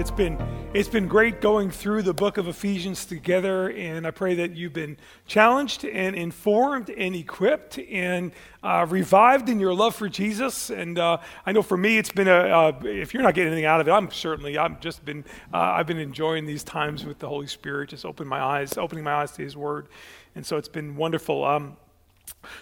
It's been great going through the book of Ephesians together, and I pray that you've been challenged and informed and equipped and revived in your love for Jesus. And I know for me, it's been if you're not getting anything out of it, I've been enjoying these times with the Holy Spirit, just opening my eyes to His Word, and so it's been wonderful.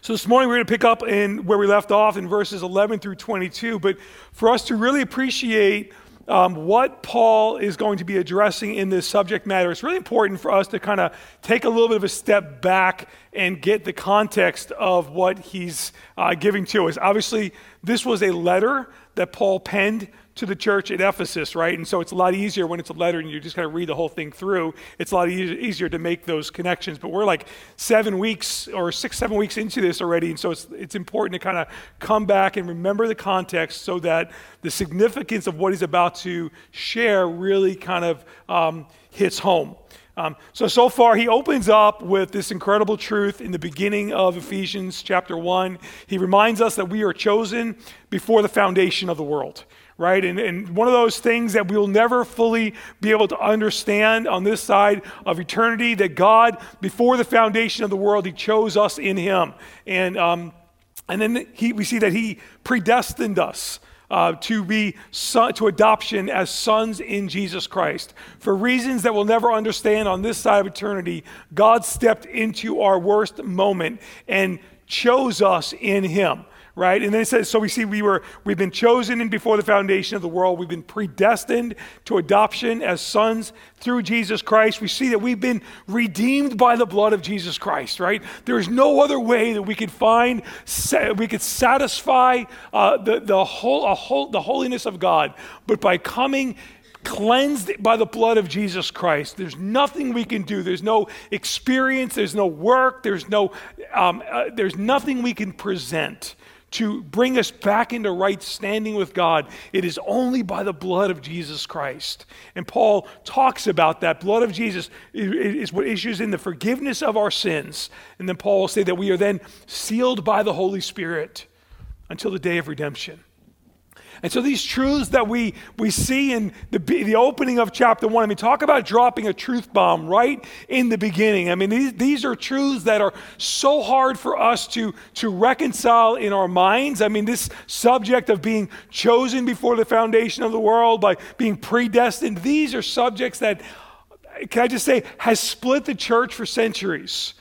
So this morning we're going to pick up in where we left off in verses 11 through 22, but for us to really appreciate what Paul is going to be addressing in this subject matter, it's really important for us to kind of take a little bit of a step back and get the context of what he's giving to us. Obviously, this was a letter that Paul penned to the church at Ephesus, right? And so it's a lot easier when it's a letter and you just kind of read the whole thing through. It's a lot easier to make those connections. But we're like 7 weeks or 6-7 weeks into this already. And so it's important to kind of come back and remember the context so that the significance of what he's about to share really kind of hits home. So far, he opens up with this incredible truth in the beginning of Ephesians chapter 1. He reminds us that we are chosen before the foundation of the world, right? And one of those things that we'll never fully be able to understand on this side of eternity, that God, before the foundation of the world, He chose us in Him. And then we see that He predestined us to adoption as sons in Jesus Christ. For reasons that we'll never understand on this side of eternity, God stepped into our worst moment and chose us in Him, right? And then it says, so we see we've been chosen and before the foundation of the world. We've been predestined to adoption as sons through Jesus Christ. We see that we've been redeemed by the blood of Jesus Christ, right? There is no other way that we could find, we could satisfy the holiness of God, but by coming cleansed by the blood of Jesus Christ. There's nothing we can do. There's no experience. There's no work. There's nothing we can present to bring us back into right standing with God. It is only by the blood of Jesus Christ. And Paul talks about that blood of Jesus is what issues in the forgiveness of our sins. And then Paul will say that we are then sealed by the Holy Spirit until the day of redemption. And so these truths that we see in the opening of chapter 1, I mean, talk about dropping a truth bomb right in the beginning. I mean, these are truths that are so hard for us to reconcile in our minds. I mean, this subject of being chosen before the foundation of the world, by being predestined, these are subjects that, can I just say, has split the church for centuries.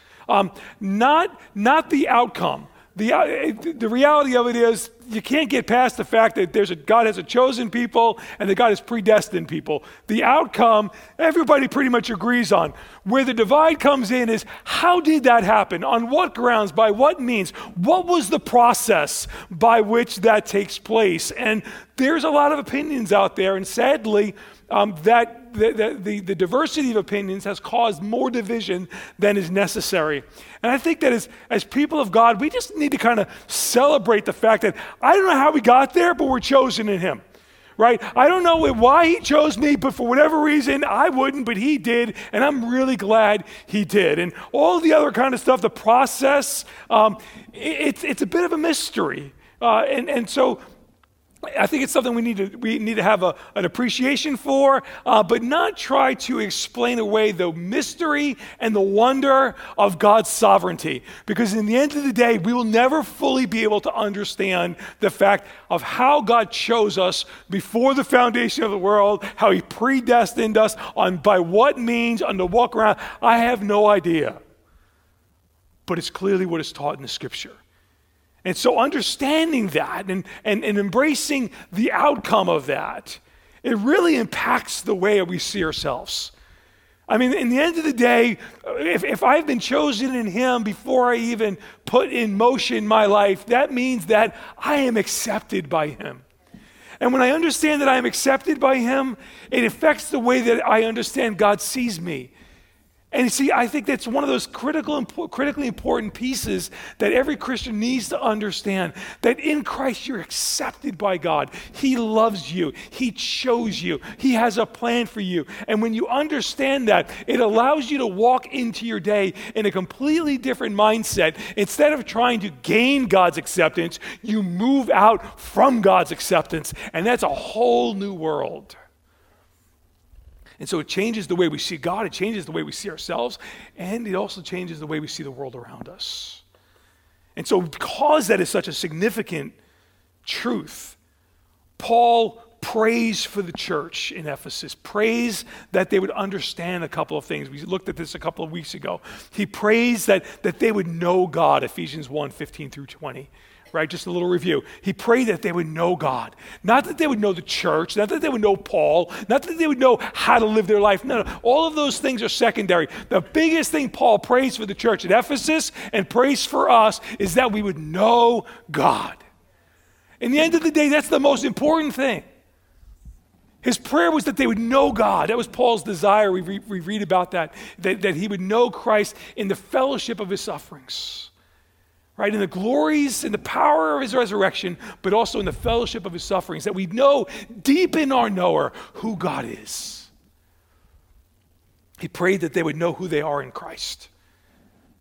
Not the outcome. The reality of it is you can't get past the fact that God has a chosen people and that God has predestined people. The outcome, everybody pretty much agrees on. Where the divide comes in is, how did that happen? On what grounds? By what means? What was the process by which that takes place? And there's a lot of opinions out there, and sadly, that the diversity of opinions has caused more division than is necessary. And I think that as people of God, we just need to kind of celebrate the fact that I don't know how we got there, but we're chosen in Him, right? I don't know why He chose me, but for whatever reason, I wouldn't, but He did, and I'm really glad He did. And all the other kind of stuff, the process, it's a bit of a mystery. And so I think it's something we need to have an appreciation for, but not try to explain away the mystery and the wonder of God's sovereignty. Because in the end of the day, we will never fully be able to understand the fact of how God chose us before the foundation of the world, how He predestined us, on by what means, on the walk around. I have no idea. But it's clearly what is taught in the Scripture. And so understanding that and embracing the outcome of that, it really impacts the way we see ourselves. I mean, in the end of the day, if I've been chosen in Him before I even put in motion my life, that means that I am accepted by Him. And when I understand that I am accepted by Him, it affects the way that I understand God sees me. And you see, I think that's one of those critically important pieces that every Christian needs to understand, that in Christ you're accepted by God. He loves you. He chose you. He has a plan for you. And when you understand that, it allows you to walk into your day in a completely different mindset. Instead of trying to gain God's acceptance, you move out from God's acceptance. And that's a whole new world. And so it changes the way we see God, it changes the way we see ourselves, and it also changes the way we see the world around us. And so because that is such a significant truth, Paul prays for the church in Ephesus, prays that they would understand a couple of things. We looked at this a couple of weeks ago. He prays that they would know God, Ephesians 1, 15 through 20. Right, just a little review. He prayed that they would know God. Not that they would know the church, not that they would know Paul, not that they would know how to live their life. No. All of those things are secondary. The biggest thing Paul prays for the church at Ephesus and prays for us is that we would know God. In the end of the day, that's the most important thing. His prayer was that they would know God. That was Paul's desire. We read about that he would know Christ in the fellowship of his sufferings. Right, in the glories and the power of his resurrection, but also in the fellowship of his sufferings, that we know deep in our knower who God is. He prayed that they would know who they are in Christ.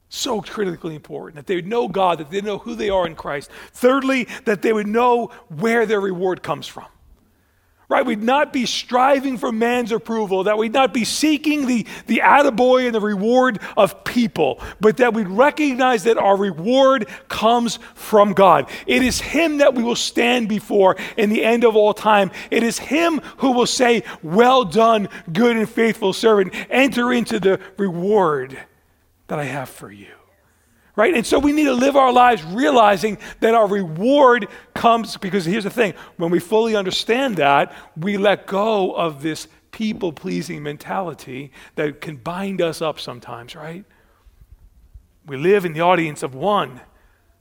So critically important, that they would know God, that they know who they are in Christ. Thirdly, that they would know where their reward comes from. Right, we'd not be striving for man's approval, that we'd not be seeking the attaboy and the reward of people, but that we'd recognize that our reward comes from God. It is him that we will stand before in the end of all time. It is him who will say, "Well done, good and faithful servant. Enter into the reward that I have for you." Right? And so we need to live our lives realizing that our reward comes, because here's the thing, when we fully understand that, we let go of this people-pleasing mentality that can bind us up sometimes, right? We live in the audience of one,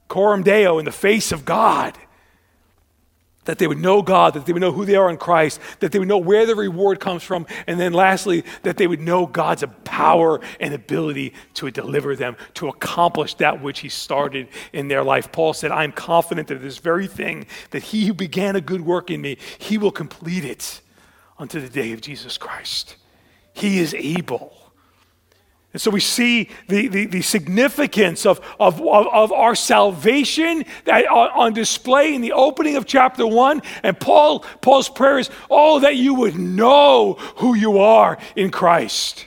Coram Deo, in the face of God. That they would know God, that they would know who they are in Christ, that they would know where the reward comes from, and then lastly, that they would know God's power and ability to deliver them, to accomplish that which he started in their life. Paul said, "I'm confident of this very thing, that he who began a good work in me, he will complete it unto the day of Jesus Christ." He is able. And so we see the significance of our salvation that on display in the opening of chapter 1. And Paul's prayer is, oh, that you would know who you are in Christ.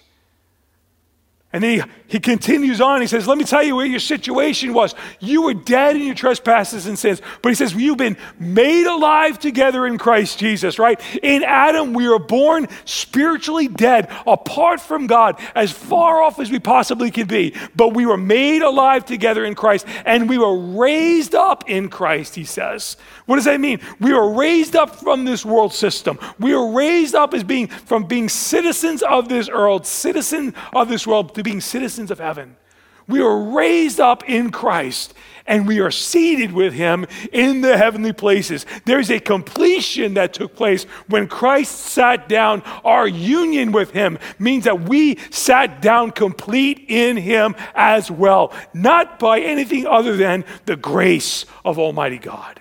And then he continues on. He says, let me tell you where your situation was. You were dead in your trespasses and sins. But he says, you've been made alive together in Christ Jesus, right? In Adam, we were born spiritually dead, apart from God, as far off as we possibly can be. But we were made alive together in Christ, and we were raised up in Christ, he says. What does that mean? We were raised up from this world system. We were raised up as being citizens of this world, to being citizens of heaven. We are raised up in Christ and we are seated with him in the heavenly places. There's a completion that took place when Christ sat down. Our union with him means that we sat down complete in him as well, not by anything other than the grace of Almighty God.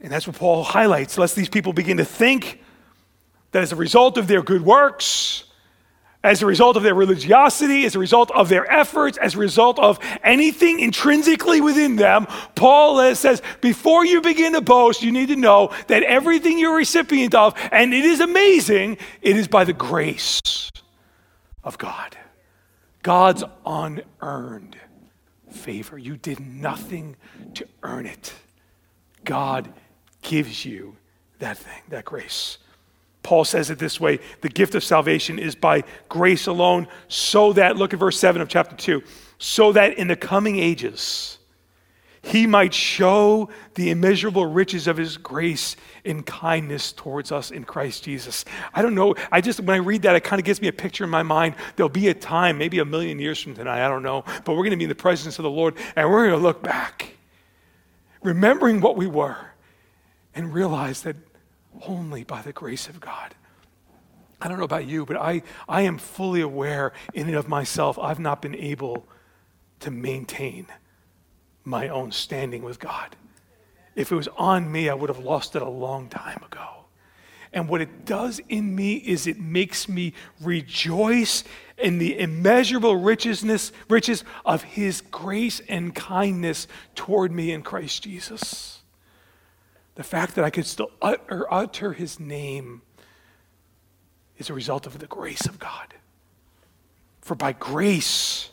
And that's what Paul highlights, lest these people begin to think that as a result of their good works, as a result of their religiosity, as a result of their efforts, as a result of anything intrinsically within them, Paul says, before you begin to boast, you need to know that everything you're a recipient of, and it is amazing, it is by the grace of God. God's unearned favor. You did nothing to earn it. God gives you that thing, that grace. Paul says it this way, the gift of salvation is by grace alone, so that, look at verse 7 of chapter 2, so that in the coming ages he might show the immeasurable riches of his grace in kindness towards us in Christ Jesus. I don't know, when I read that, it kind of gives me a picture in my mind. There'll be a time, maybe a million years from tonight, I don't know, but we're going to be in the presence of the Lord and we're going to look back, remembering what we were and realize that only by the grace of God. I don't know about you, but I am fully aware in and of myself I've not been able to maintain my own standing with God. If it was on me, I would have lost it a long time ago. And what it does in me is it makes me rejoice in the immeasurable riches of his grace and kindness toward me in Christ Jesus. The fact that I could still utter his name is a result of the grace of God. For by grace,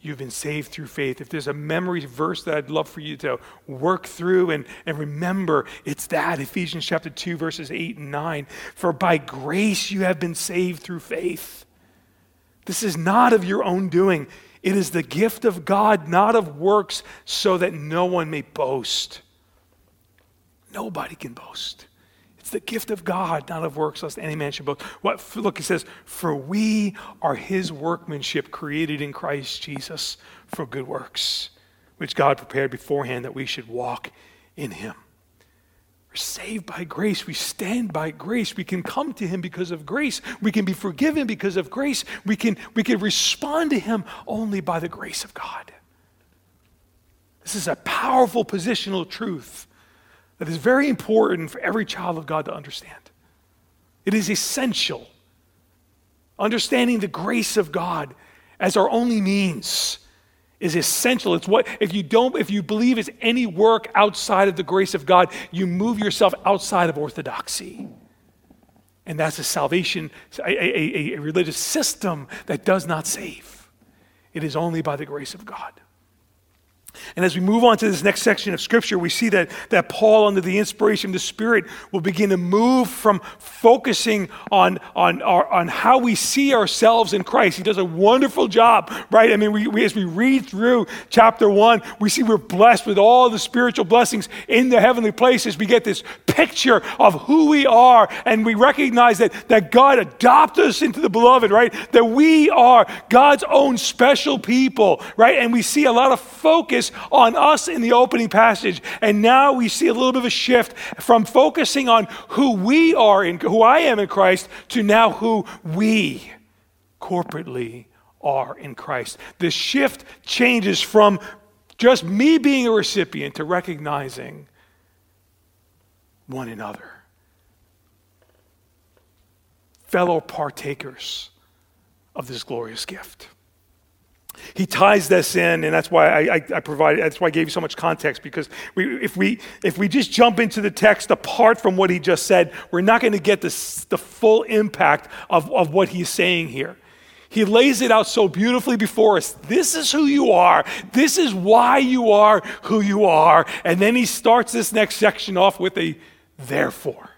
you've been saved through faith. If there's a memory verse that I'd love for you to work through and remember, it's that, Ephesians chapter 2, verses 8 and 9. For by grace you have been saved through faith. This is not of your own doing. It is the gift of God, not of works, so that no one may boast. Nobody can boast. It's the gift of God, not of works, lest any man should boast. Look, he says, for we are his workmanship created in Christ Jesus for good works, which God prepared beforehand that we should walk in him. We're saved by grace. We stand by grace. We can come to him because of grace. We can be forgiven because of grace. We can respond to him only by the grace of God. This is a powerful positional truth that is very important for every child of God to understand. It is essential. Understanding the grace of God as our only means is essential. It's what, if you believe it's any work outside of the grace of God, you move yourself outside of orthodoxy. And that's a salvation, a religious system that does not save. It is only by the grace of God. And as we move on to this next section of Scripture, we see that Paul, under the inspiration of the Spirit, will begin to move from focusing on how we see ourselves in Christ. He does a wonderful job, right? I mean, we as we read through chapter 1, we see we're blessed with all the spiritual blessings in the heavenly places. We get this picture of who we are, and we recognize that God adopted us into the beloved, right? That we are God's own special people, right? And we see a lot of focus on us in the opening passage. And now we see a little bit of a shift from focusing on who we are in, who I am in Christ, to now who we corporately are in Christ. The shift changes from just me being a recipient to recognizing one another. Fellow partakers of this glorious gift. He ties this in, and that's why I provided. That's why I gave you so much context, because if we just jump into the text apart from what he just said, we're not going to get the full impact of what he's saying here. He lays it out so beautifully before us. This is who you are. This is why you are who you are. And then he starts this next section off with a therefore.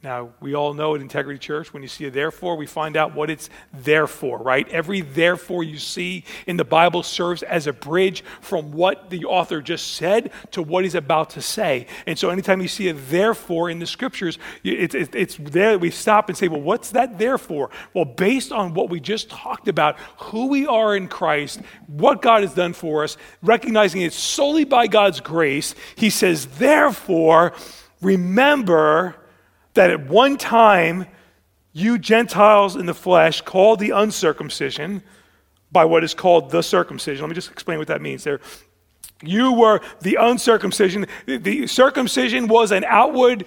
Now, we all know at Integrity Church, when you see a therefore, we find out what it's there for, right? Every therefore you see in the Bible serves as a bridge from what the author just said to what he's about to say. And so anytime you see a therefore in the Scriptures, it's there that we stop and say, well, what's that there for? Well, based on what we just talked about, who we are in Christ, what God has done for us, recognizing it's solely by God's grace, he says, therefore, remember that at one time, you Gentiles in the flesh called the uncircumcision by what is called the circumcision. Let me just explain what that means there. You were the uncircumcision. The circumcision was an outward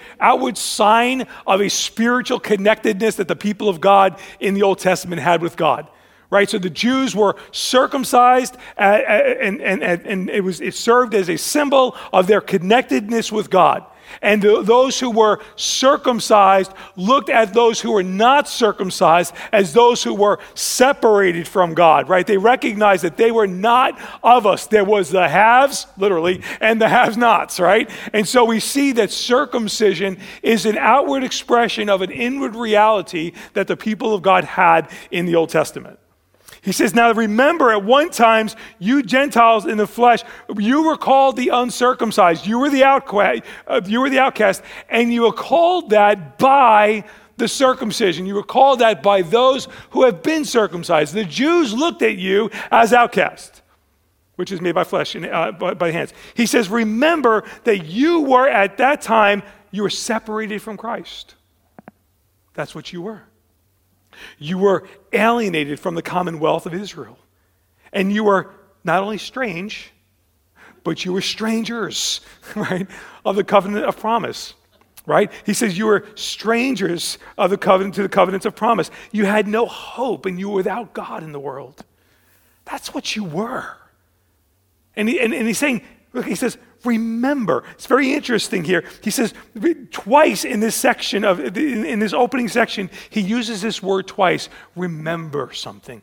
sign of a spiritual connectedness that the people of God in the Old Testament had with God. Right, so the Jews were circumcised, and it served as a symbol of their connectedness with God. And those who were circumcised looked at those who were not circumcised as those who were separated from God, right? They recognized that they were not of us. There was the haves, literally, and the have-nots, right? And so we see that circumcision is an outward expression of an inward reality that the people of God had in the Old Testament. He says, now remember, at one time, you Gentiles in the flesh, you were called the uncircumcised. You were the outcast, and you were called that by the circumcision. You were called that by those who have been circumcised. The Jews looked at you as outcast, which is made by flesh and by hands. He says, remember that you were at that time, you were separated from Christ. That's what you were. You were alienated from the commonwealth of Israel. And you were not only strange, but you were strangers, right, of the covenant of promise, right? He says you were strangers of the covenant to the covenants of promise. You had no hope and you were without God in the world. That's what you were. And he's saying, Look, he says, remember. It's very interesting here. He says twice in this section, in this opening section, he uses this word twice, remember something.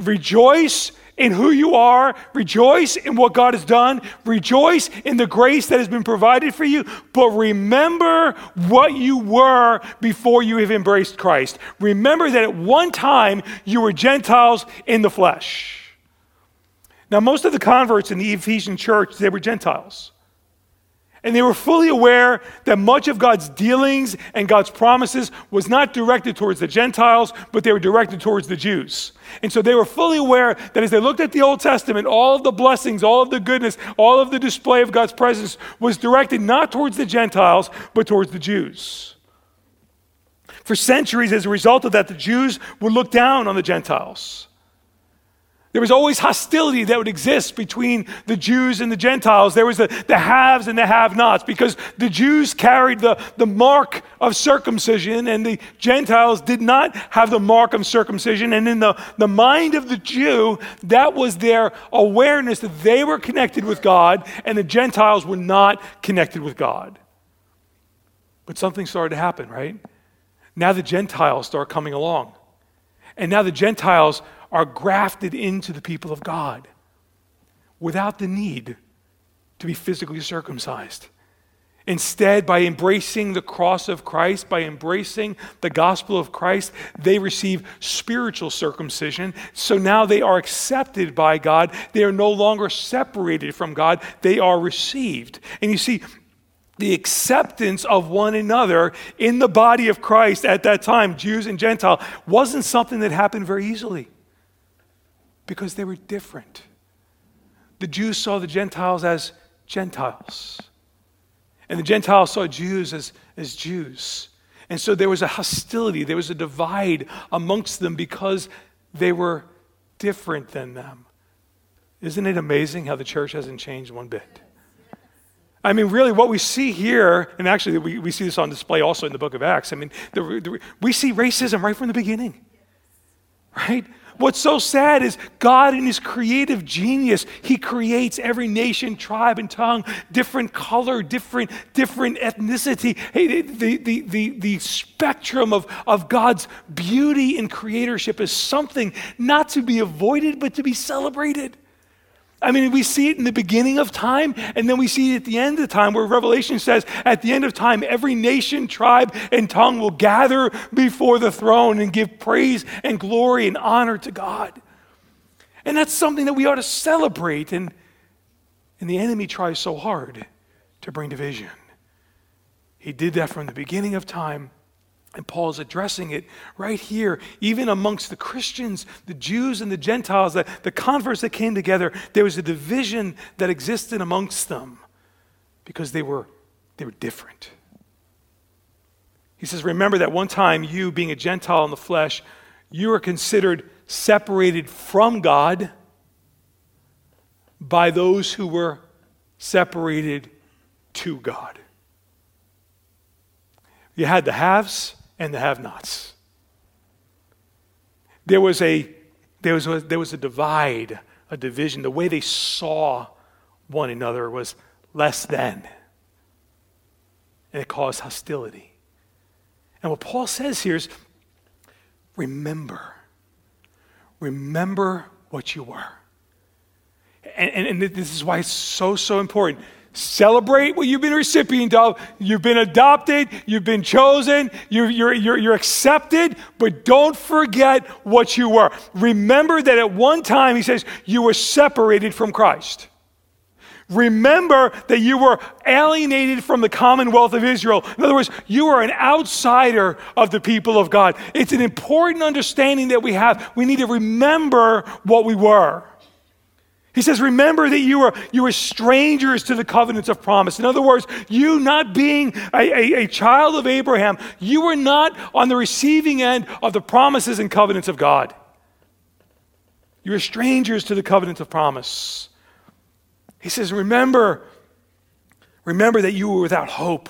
Rejoice in who you are. Rejoice in what God has done. Rejoice in the grace that has been provided for you. But remember what you were before you have embraced Christ. Remember that at one time you were Gentiles in the flesh. Now, most of the converts in the Ephesian church, they were Gentiles. And they were fully aware that much of God's dealings and God's promises was not directed towards the Gentiles, but they were directed towards the Jews. And so they were fully aware that as they looked at the Old Testament, all of the blessings, all of the goodness, all of the display of God's presence was directed not towards the Gentiles, but towards the Jews. For centuries, as a result of that, the Jews would look down on the Gentiles. There was always hostility that would exist between the Jews and the Gentiles. There was the haves and the have-nots, because the Jews carried the mark of circumcision and the Gentiles did not have the mark of circumcision. And in the mind of the Jew, that was their awareness that they were connected with God and the Gentiles were not connected with God. But something started to happen, right? Now the Gentiles start coming along. And now the Gentiles are grafted into the people of God without the need to be physically circumcised. Instead, by embracing the cross of Christ, by embracing the gospel of Christ, they receive spiritual circumcision. So now they are accepted by God. They are no longer separated from God. They are received. And you see, the acceptance of one another in the body of Christ at that time, Jews and Gentiles, wasn't something that happened very easily, because they were different. The Jews saw the Gentiles as Gentiles, and the Gentiles saw Jews as Jews. And so there was a hostility, there was a divide amongst them because they were different than them. Isn't it amazing how the church hasn't changed one bit? I mean, really, what we see here, and actually we see this on display also in the book of Acts. I mean, we see racism right from the beginning, right? What's so sad is God, in his creative genius, he creates every nation, tribe, and tongue, different color, different ethnicity. Hey, the spectrum of God's beauty and creatorship is something not to be avoided, but to be celebrated. I mean, we see it in the beginning of time, and then we see it at the end of time, where Revelation says, at the end of time, every nation, tribe, and tongue will gather before the throne and give praise and glory and honor to God. And that's something that we ought to celebrate, and the enemy tries so hard to bring division. He did that from the beginning of time. And Paul is addressing it right here, even amongst the Christians, the Jews and the Gentiles, the converts that came together. There was a division that existed amongst them because they were different. He says, remember that one time you, being a Gentile in the flesh, you were considered separated from God by those who were separated to God. You had the haves and the have-nots. There was a divide, a division. The way they saw one another was less than, and it caused hostility. And what Paul says here is, remember what you were. And this is why it's so important. Celebrate what you've been a recipient of. You've been adopted. You've been chosen. You're accepted. But don't forget what you were. Remember that at one time, he says, you were separated from Christ. Remember that you were alienated from the commonwealth of Israel. In other words, you are an outsider of the people of God. It's an important understanding that we have. We need to remember what we were. He says, remember that you were strangers to the covenants of promise. In other words, you not being a child of Abraham, you were not on the receiving end of the promises and covenants of God. You were strangers to the covenants of promise. He says, remember that you were without hope.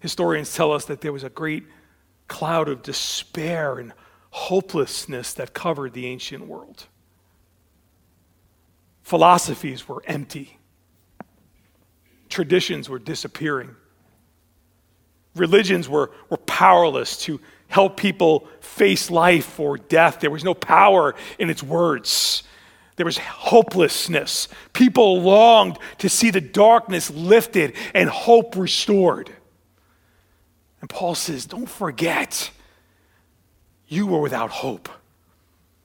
Historians tell us that there was a great cloud of despair and hopelessness that covered the ancient world. Philosophies were empty. Traditions were disappearing. Religions were powerless to help people face life or death. There was no power in its words. There was hopelessness. People longed to see the darkness lifted and hope restored. And Paul says, don't forget, you were without hope.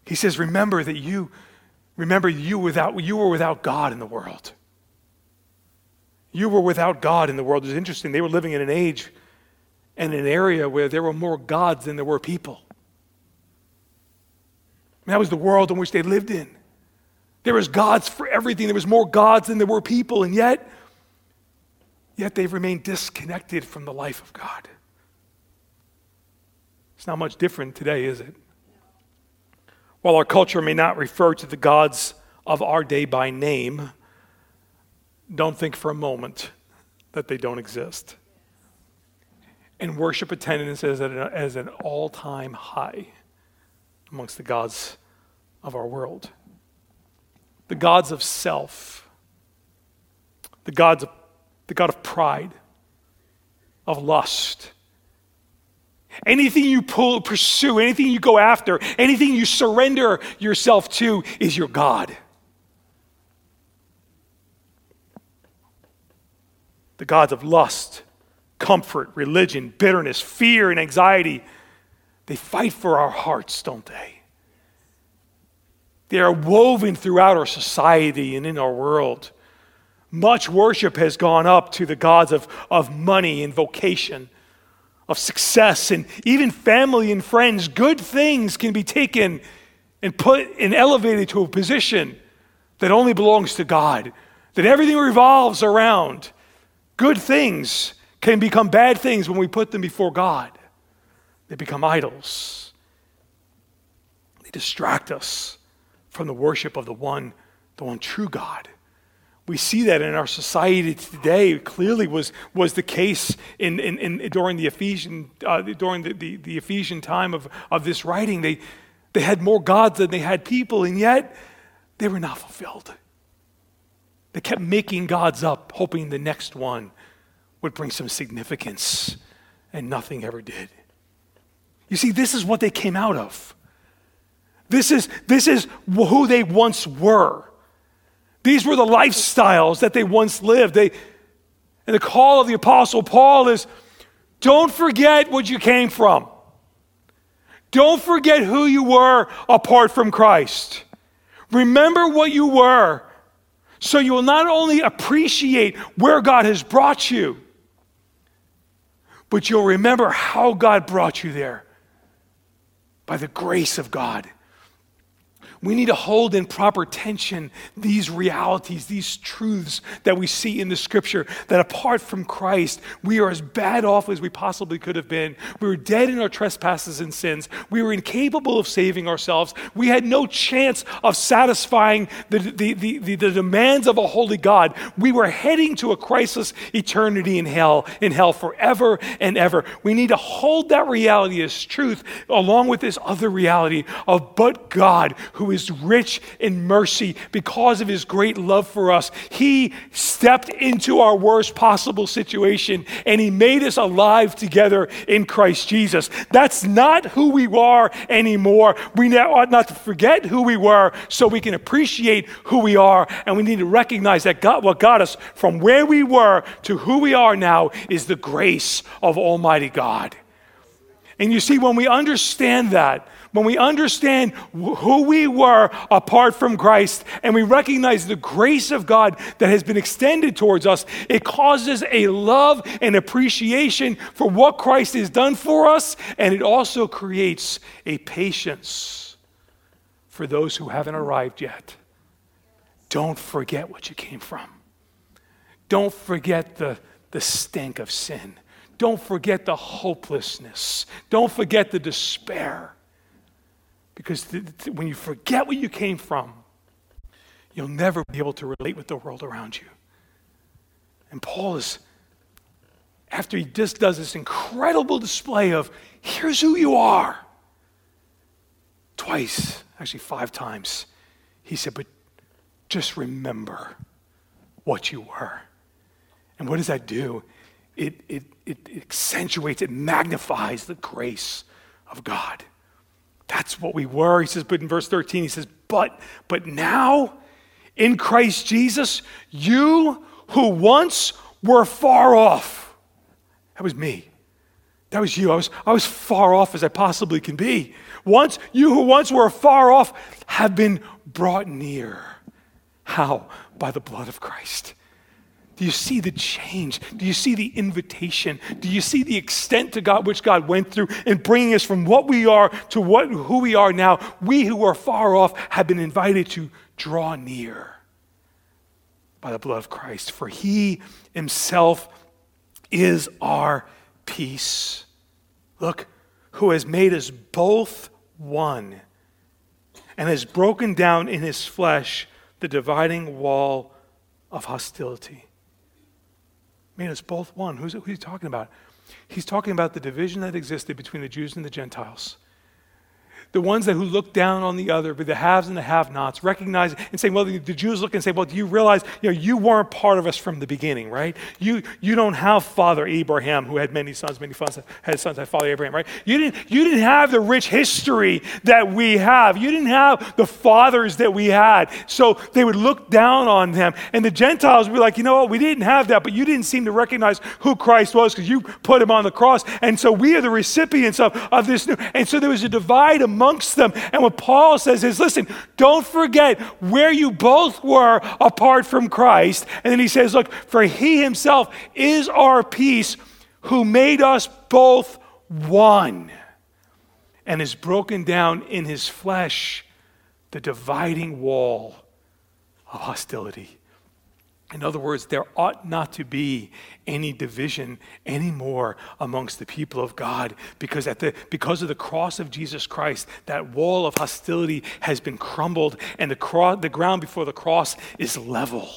He says, remember you were without God in the world. You were without God in the world. It's interesting. They were living in an age and an area where there were more gods than there were people. And that was the world in which they lived in. There was gods for everything. There was more gods than there were people. And yet they've remained disconnected from the life of God. It's not much different today, is it? While our culture may not refer to the gods of our day by name, don't think for a moment that they don't exist. And worship attendance is at an all-time high amongst the gods of our world. The gods of self, the god of pride, of lust. Anything you pursue, anything you go after, anything you surrender yourself to is your god. The gods of lust, comfort, religion, bitterness, fear, and anxiety, they fight for our hearts, don't they? They are woven throughout our society and in our world. Much worship has gone up to the gods of money and vocation, of success, and even family and friends. Good things can be taken and put and elevated to a position that only belongs to God, that everything revolves around. Good things can become bad things when we put them before God. They become idols. They distract us from the worship of the one true God. We see that in our society today. It clearly was the case during the Ephesian time of this writing. They had more gods than they had people, and yet they were not fulfilled. They kept making gods up, hoping the next one would bring some significance, and nothing ever did. You see, this is what they came out of. This is who they once were. These were the lifestyles that they once lived. And the call of the Apostle Paul is, don't forget what you came from. Don't forget who you were apart from Christ. Remember what you were, so you will not only appreciate where God has brought you, but you'll remember how God brought you there by the grace of God. We need to hold in proper tension these realities, these truths that we see in the scripture, that apart from Christ, we are as bad off as we possibly could have been. We were dead in our trespasses and sins. We were incapable of saving ourselves. We had no chance of satisfying the demands of a holy God. We were heading to a crisis eternity in hell forever and ever. We need to hold that reality as truth along with this other reality of but God, who is rich in mercy because of his great love for us. He stepped into our worst possible situation, and he made us alive together in Christ Jesus. That's not who we are anymore. We now ought not to forget who we were, so we can appreciate who we are, and we need to recognize that God, what got us from where we were to who we are now, is the grace of Almighty God. And you see, when we understand that, when we understand who we were apart from Christ, and we recognize the grace of God that has been extended towards us, it causes a love and appreciation for what Christ has done for us, and it also creates a patience for those who haven't arrived yet. Don't forget what you came from. Don't forget the stink of sin. Don't forget the hopelessness. Don't forget the despair. Because when you forget where you came from, you'll never be able to relate with the world around you. And Paul is, after he just does this incredible display of, here's who you are. Twice, actually 5 times, he said, but Just remember what you were. And what does that do? It accentuates, it magnifies the grace of God. That's what we were. He says, but in verse 13, he says, but now in Christ Jesus, you who once were far off. That was me. That was you. I was far off as I possibly can be. Once, you who once were far off have been brought near. How? By the blood of Christ. Do you see the change? Do you see the invitation? Do you see the extent to God which God went through in bringing us from what we are to who we are now? We who are far off have been invited to draw near by the blood of Christ. For he himself is our peace. Look, who has made us both one and has broken down in his flesh the dividing wall of hostility. Made us both one. Who's he talking about? He's talking about the division that existed between the Jews and the Gentiles. The ones who looked down on the other, but the haves and the have-nots, recognizing and saying, well, the Jews look and say, well, do you realize, you weren't part of us from the beginning, right? You don't have Father Abraham, who had many sons, had Father Abraham, right? You didn't have the rich history that we have. You didn't have the fathers that we had. So they would look down on them. And the Gentiles would be like, you know what, we didn't have that, but you didn't seem to recognize who Christ was because you put him on the cross. And so we are the recipients of this new. And so there was a divide amongst them. And what Paul says is, listen, don't forget where you both were apart from Christ. And then he says, look, for he himself is our peace, who made us both one and has broken down in his flesh the dividing wall of hostility. In other words, there ought not to be any division anymore amongst the people of God, because because of the cross of Jesus Christ, that wall of hostility has been crumbled, and the ground before the cross is level.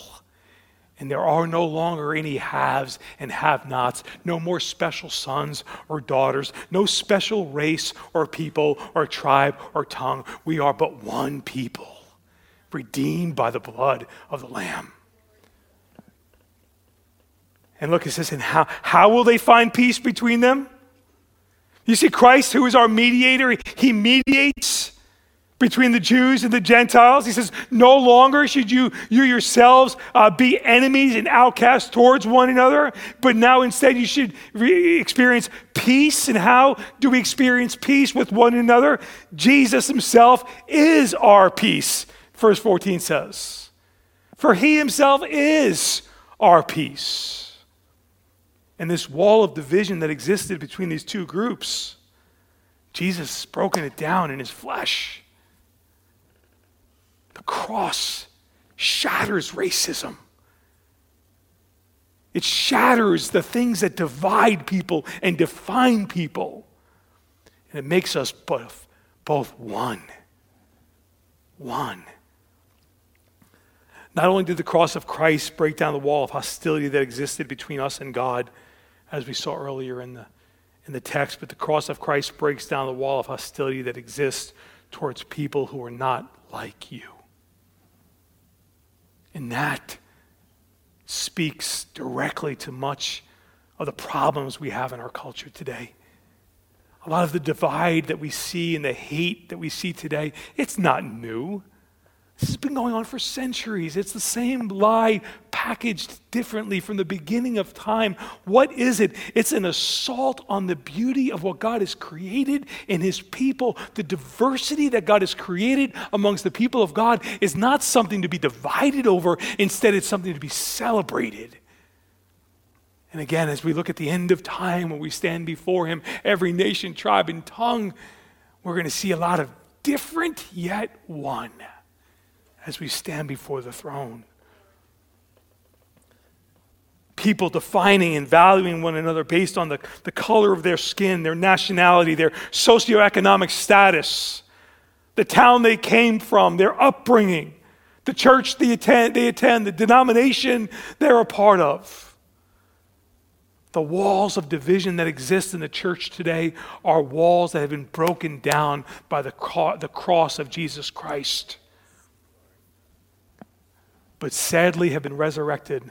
And there are no longer any haves and have-nots, no more special sons or daughters, no special race or people or tribe or tongue. We are but one people, redeemed by the blood of the Lamb. And look, it says, and how will they find peace between them? You see, Christ, who is our mediator, he mediates between the Jews and the Gentiles. He says, no longer should you yourselves be enemies and outcasts towards one another, but now instead you should experience peace. And how do we experience peace with one another? Jesus himself is our peace, verse 14 says. For he himself is our peace. And this wall of division that existed between these two groups, Jesus has broken it down in his flesh. The cross shatters racism. It shatters the things that divide people and define people. And it makes us both one. One. Not only did the cross of Christ break down the wall of hostility that existed between us and God, as we saw earlier in the text, but the cross of Christ breaks down the wall of hostility that exists towards people who are not like you. And that speaks directly to much of the problems we have in our culture today. A lot of the divide that we see and the hate that we see today, it's not new. This has been going on for centuries. It's the same lie packaged differently from the beginning of time. What is it? It's an assault on the beauty of what God has created in his people. The diversity that God has created amongst the people of God is not something to be divided over. Instead, it's something to be celebrated. And again, as we look at the end of time, when we stand before him, every nation, tribe, and tongue, we're going to see a lot of different yet one. As we stand before the throne. People defining and valuing one another based on the color of their skin, their nationality, their socioeconomic status, the town they came from, their upbringing, the church they attend, the denomination they're a part of. The walls of division that exist in the church today are walls that have been broken down by the cross of Jesus Christ. but sadly have been resurrected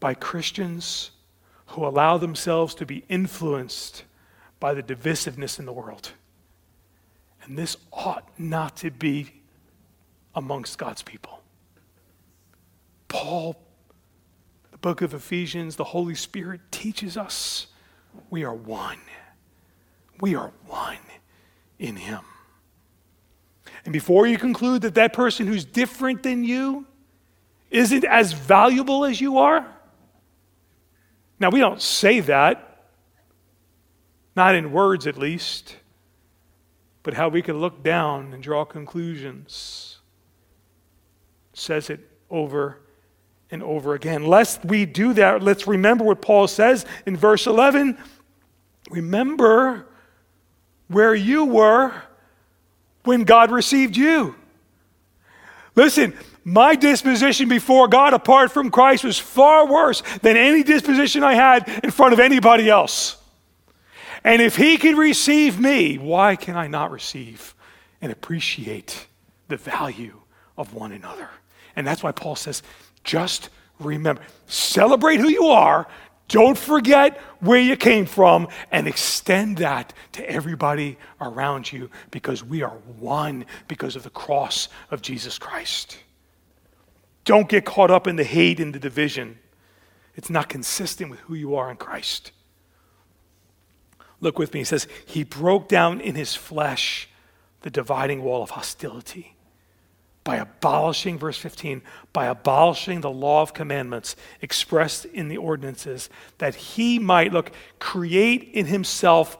by Christians who allow themselves to be influenced by the divisiveness in the world. And this ought not to be amongst God's people. Paul, the book of Ephesians, the Holy Spirit teaches us we are one. We are one in him. And before you conclude that that person who's different than you isn't as valuable as you are, now we don't say that, not in words at least, but how we can look down and draw conclusions says it over and over again. Lest we do that, let's remember what Paul says in verse 11. Remember where you were when God received you. Listen, my disposition before God apart from Christ was far worse than any disposition I had in front of anybody else. And if he can receive me, why can I not receive and appreciate the value of one another? And that's why Paul says, just remember, celebrate who you are, don't forget where you came from, and extend that to everybody around you, because we are one because of the cross of Jesus Christ. Don't get caught up in the hate and the division. It's not consistent with who you are in Christ. Look with me, he says, he broke down in his flesh the dividing wall of hostility. By abolishing, verse 15, by abolishing the law of commandments expressed in the ordinances, that he might, look, create in himself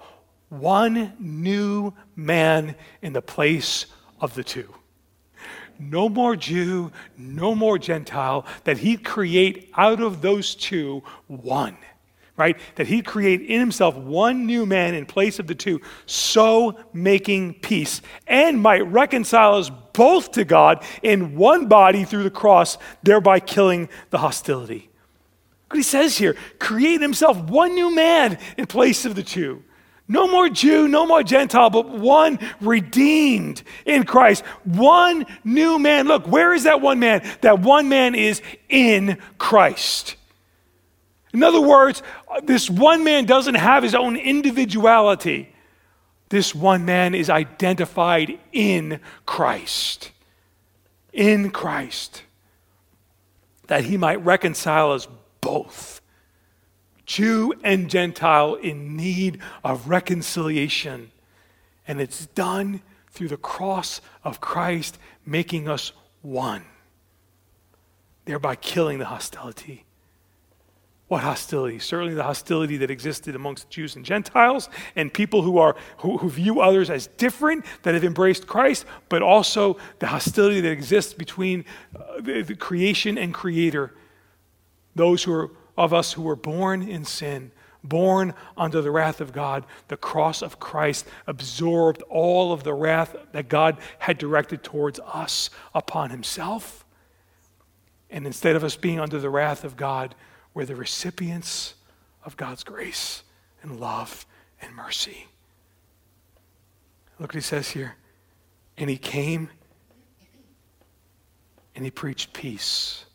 one new man in the place of the two. No more Jew, no more Gentile, that he'd create out of those two one, right? That he'd create in himself one new man in place of the two, so making peace, and might reconcile us both to God in one body through the cross, thereby killing the hostility. Look what he says here, create in himself one new man in place of the two. No more Jew, no more Gentile, but one redeemed in Christ. One new man. Look, where is that one man? That one man is in Christ. In other words, this one man doesn't have his own individuality. This one man is identified in Christ. In Christ. That he might reconcile us both, Jew and Gentile, in need of reconciliation. And it's done through the cross of Christ, making us one, thereby killing the hostility. What hostility? Certainly the hostility that existed amongst Jews and Gentiles and people who view others as different that have embraced Christ, but also the hostility that exists between the creation and creator. Those who are of us who were born in sin, born under the wrath of God, the cross of Christ absorbed all of the wrath that God had directed towards us upon himself. And instead of us being under the wrath of God, we're the recipients of God's grace and love and mercy. Look what he says here. And he came and he preached peace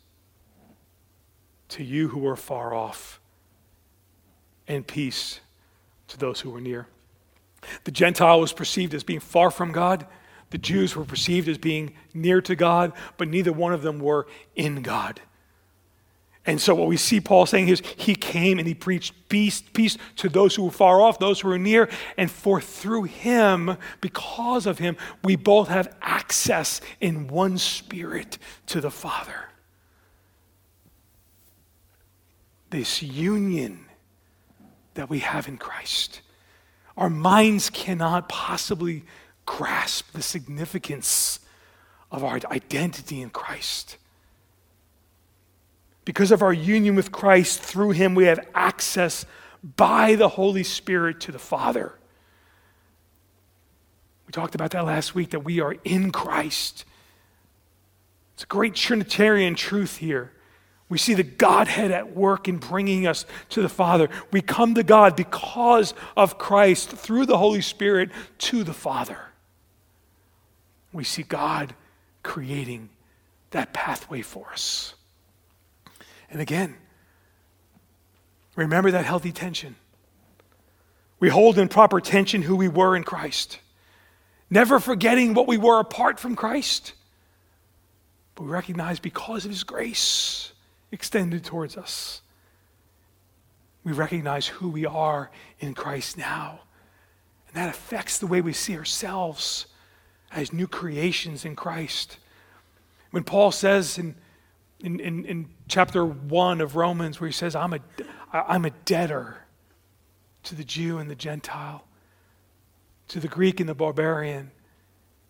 to you who were far off and peace to those who were near. The Gentile was perceived as being far from God. The Jews were perceived as being near to God, but neither one of them were in God. And so what we see Paul saying here is he came and he preached peace to those who were far off, those who were near, and for through him, because of him, we both have access in one spirit to the Father. This union that we have in Christ. Our minds cannot possibly grasp the significance of our identity in Christ. Because of our union with Christ, through him, we have access by the Holy Spirit to the Father. We talked about that last week, that we are in Christ. It's a great Trinitarian truth here. We see the Godhead at work in bringing us to the Father. We come to God because of Christ, through the Holy Spirit, to the Father. We see God creating that pathway for us. And again, remember that healthy tension. We hold in proper tension who we were in Christ, never forgetting what we were apart from Christ, but we recognize because of his grace extended towards us, we recognize who we are in Christ now. And that affects the way we see ourselves as new creations in Christ. When Paul says in chapter 1 of Romans, where he says, I'm a debtor to the Jew and the Gentile, to the Greek and the barbarian,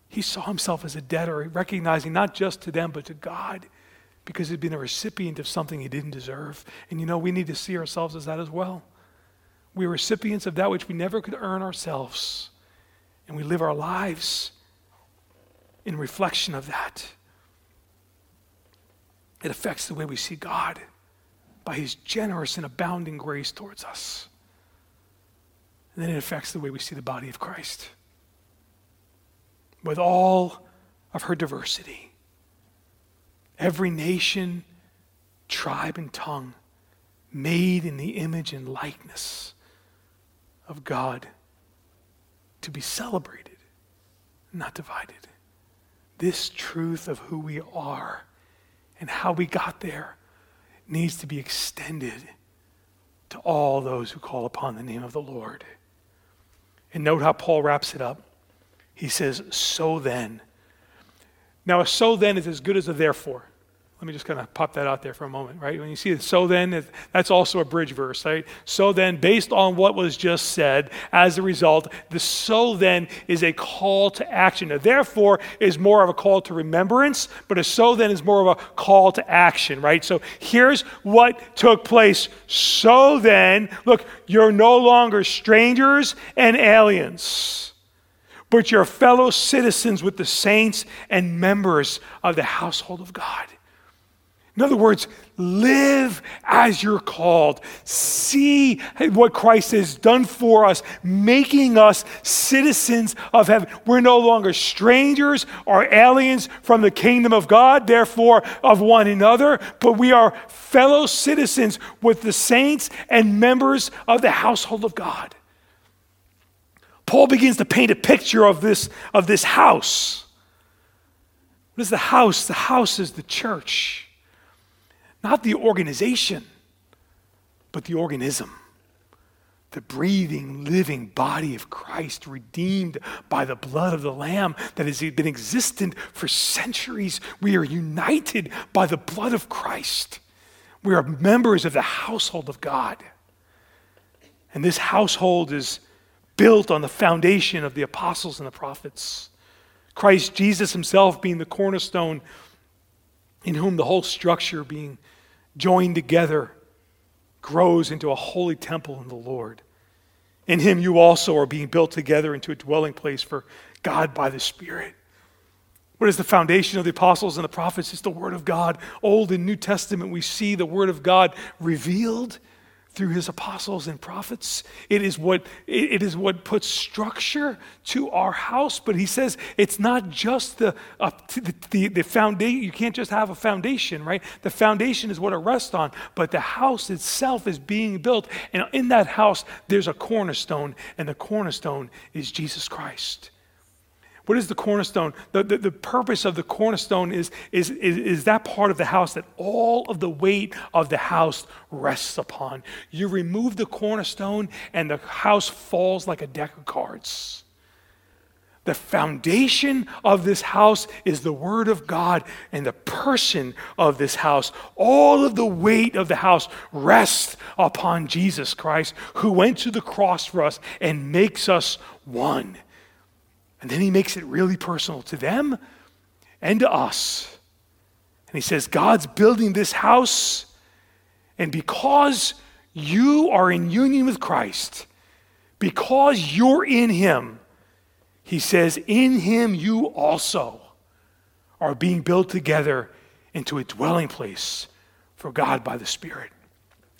he saw himself as a debtor, recognizing not just to them, but to God, because he'd been a recipient of something he didn't deserve. And we need to see ourselves as that as well. We're recipients of that which we never could earn ourselves. And we live our lives in reflection of that. It affects the way we see God by his generous and abounding grace towards us. And then it affects the way we see the body of Christ with all of her diversity. Every nation, tribe, and tongue made in the image and likeness of God to be celebrated, not divided. This truth of who we are and how we got there needs to be extended to all those who call upon the name of the Lord. And note how Paul wraps it up. He says, so then. Now, a so then is as good as a therefore. Let me just kind of pop that out there for a moment, right? When you see it, so then, that's also a bridge verse, right? So then, based on what was just said, as a result, the so then is a call to action. A therefore is more of a call to remembrance, but a so then is more of a call to action, right? So here's what took place. So then, look, you're no longer strangers and aliens, but you're fellow citizens with the saints and members of the household of God. In other words, live as you're called. See what Christ has done for us, making us citizens of heaven. We're no longer strangers or aliens from the kingdom of God, therefore of one another, but we are fellow citizens with the saints and members of the household of God. Paul begins to paint a picture of this house. What is the house? The house is the church. Not the organization, but the organism, the breathing, living body of Christ, redeemed by the blood of the Lamb that has been existent for centuries. We are united by the blood of Christ. We are members of the household of God. And this household is built on the foundation of the apostles and the prophets, Christ Jesus himself being the cornerstone, in whom the whole structure being joined together grows into a holy temple in the Lord. In him you also are being built together into a dwelling place for God by the Spirit. What is the foundation of the apostles and the prophets? It's the Word of God. Old and New Testament, we see the Word of God revealed through his apostles and prophets. It is what puts structure to our house, but he says it's not just the foundation. You can't just have a foundation, right? The foundation is what it rests on, but the house itself is being built, and in that house there's a cornerstone, and the cornerstone is Jesus Christ. What is the cornerstone? The purpose of the cornerstone is that part of the house that all of the weight of the house rests upon. You remove the cornerstone and the house falls like a deck of cards. The foundation of this house is the Word of God and the person of this house. All of the weight of the house rests upon Jesus Christ, who went to the cross for us and makes us one. And then he makes it really personal to them and to us. And he says, God's building this house, and because you are in union with Christ, because you're in him, he says, in him you also are being built together into a dwelling place for God by the Spirit.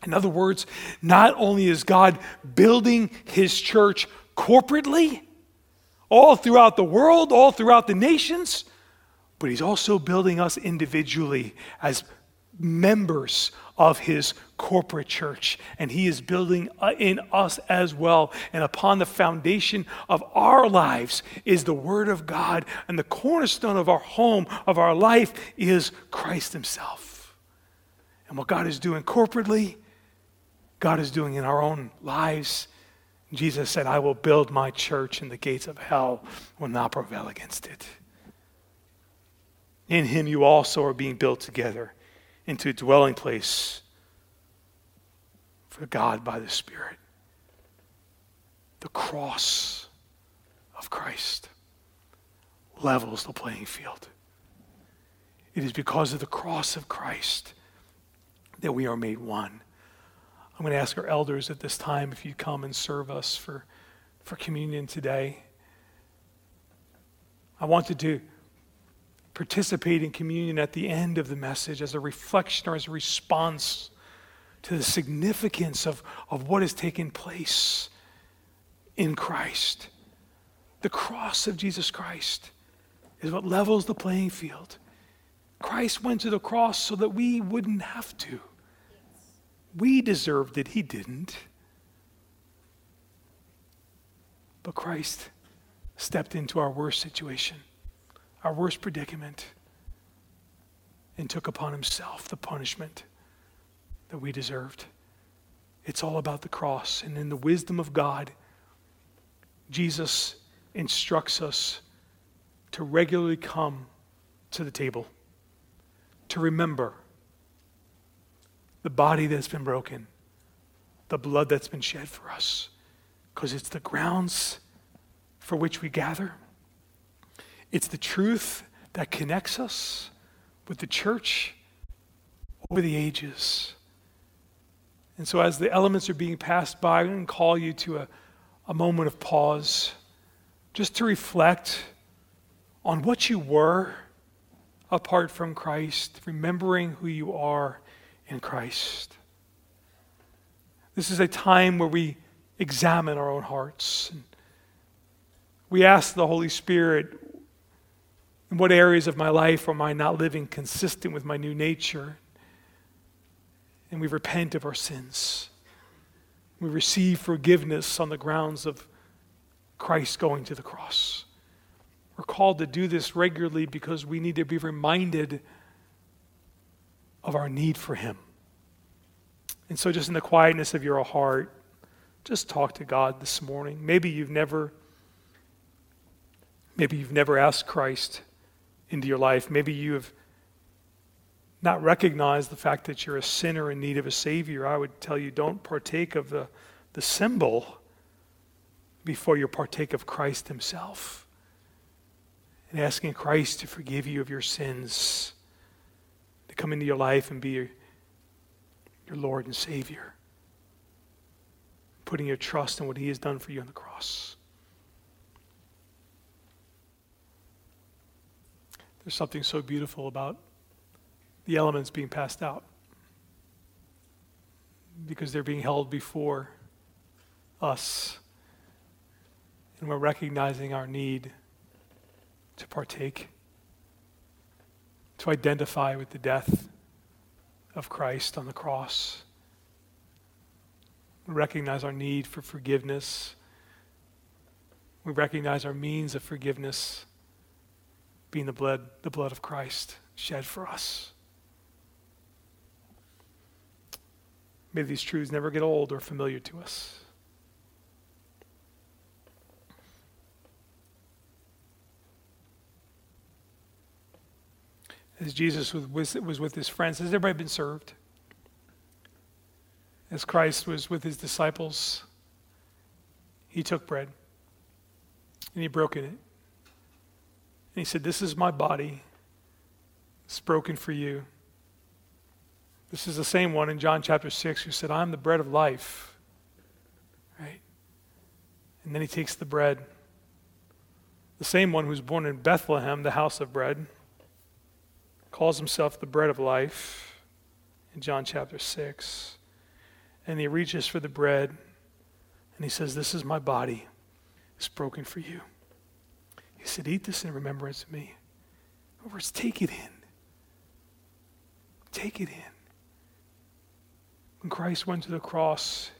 In other words, not only is God building his church corporately, all throughout the world, all throughout the nations, but he's also building us individually as members of his corporate church. And he is building in us as well. And upon the foundation of our lives is the Word of God. And the cornerstone of our home, of our life, is Christ himself. And what God is doing corporately, God is doing in our own lives. Jesus said, I will build my church and the gates of hell will not prevail against it. In him you also are being built together into a dwelling place for God by the Spirit. The cross of Christ levels the playing field. It is because of the cross of Christ that we are made one. I'm going to ask our elders at this time if you'd come and serve us for communion today. I wanted to participate in communion at the end of the message as a reflection or as a response to the significance of what has taken place in Christ. The cross of Jesus Christ is what levels the playing field. Christ went to the cross so that we wouldn't have to. We deserved it, he didn't. But Christ stepped into our worst situation, our worst predicament, and took upon himself the punishment that we deserved. It's all about the cross. And in the wisdom of God, Jesus instructs us to regularly come to the table, to remember the body that's been broken, the blood that's been shed for us, because it's the grounds for which we gather. It's the truth that connects us with the church over the ages. And so as the elements are being passed by, I'm going to call you to a moment of pause, just to reflect on what you were apart from Christ, remembering who you are in Christ. This is a time where we examine our own hearts. And we ask the Holy Spirit, in what areas of my life am I not living consistent with my new nature? And we repent of our sins. We receive forgiveness on the grounds of Christ going to the cross. We're called to do this regularly because we need to be reminded of our need for him. And so just in the quietness of your heart, just talk to God this morning. Maybe you've never asked Christ into your life. Maybe you have not recognized the fact that you're a sinner in need of a Savior. I would tell you, don't partake of the symbol before you partake of Christ himself. And asking Christ to forgive you of your sins, come into your life and be your Lord and Savior, putting your trust in what he has done for you on the cross. There's something so beautiful about the elements being passed out because they're being held before us and we're recognizing our need to partake, to identify with the death of Christ on the cross. We recognize our need for forgiveness. We recognize our means of forgiveness being the blood of Christ shed for us. May these truths never get old or familiar to us. As Jesus was with his friends, has everybody been served? As Christ was with his disciples, he took bread and he broke it. And he said, this is my body. It's broken for you. This is the same one in John chapter 6 who said, I'm the bread of life. Right? And then he takes the bread. The same one who's born in Bethlehem, the house of bread, calls himself the bread of life in John chapter 6. And he reaches for the bread and he says, this is my body. It's broken for you. He said, eat this in remembrance of me. But words, take it in. Take it in. When Christ went to the cross,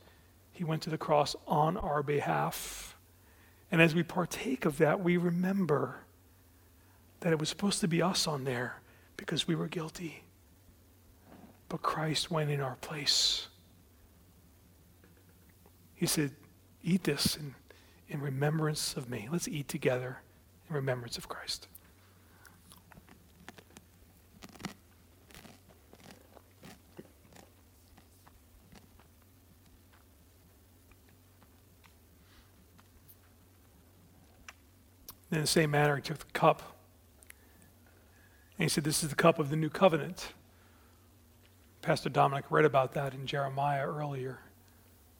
he went to the cross on our behalf. And as we partake of that, we remember that it was supposed to be us on there because we were guilty. But Christ went in our place. He said, eat this in remembrance of me. Let's eat together in remembrance of Christ. In the same manner, he took the cup, and he said, this is the cup of the new covenant. Pastor Dominic read about that in Jeremiah earlier.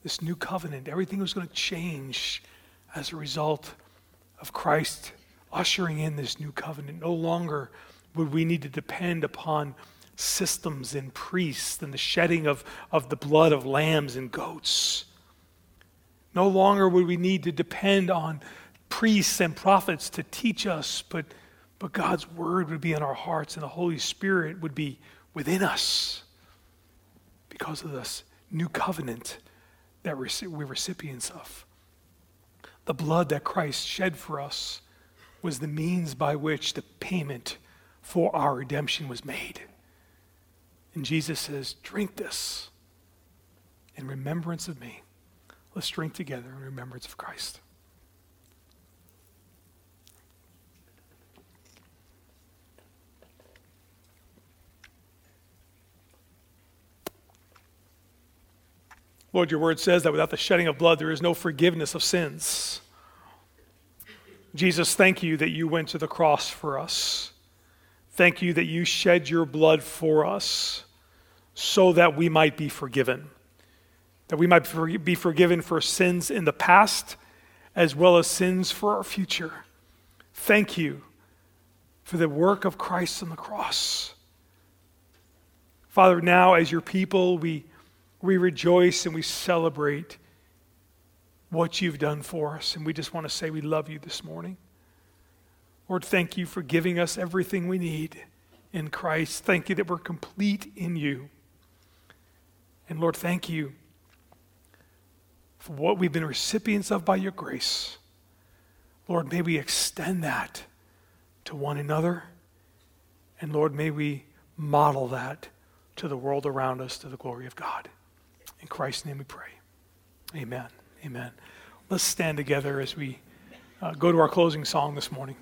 This new covenant, everything was going to change as a result of Christ ushering in this new covenant. No longer would we need to depend upon systems and priests and the shedding of the blood of lambs and goats. No longer would we need to depend on priests and prophets to teach us, but God's word would be in our hearts and the Holy Spirit would be within us because of this new covenant that we're recipients of. The blood that Christ shed for us was the means by which the payment for our redemption was made. And Jesus says, drink this in remembrance of me. Let's drink together in remembrance of Christ. Lord, your word says that without the shedding of blood, there is no forgiveness of sins. Jesus, thank you that you went to the cross for us. Thank you that you shed your blood for us so that we might be forgiven, that we might be forgiven for sins in the past as well as sins for our future. Thank you for the work of Christ on the cross. Father, now as your people, we rejoice and we celebrate what you've done for us. And we just want to say we love you this morning. Lord, thank you for giving us everything we need in Christ. Thank you that we're complete in you. And Lord, thank you for what we've been recipients of by your grace. Lord, may we extend that to one another. And Lord, may we model that to the world around us, to the glory of God. In Christ's name we pray. Amen. Amen. Let's stand together as we go to our closing song this morning.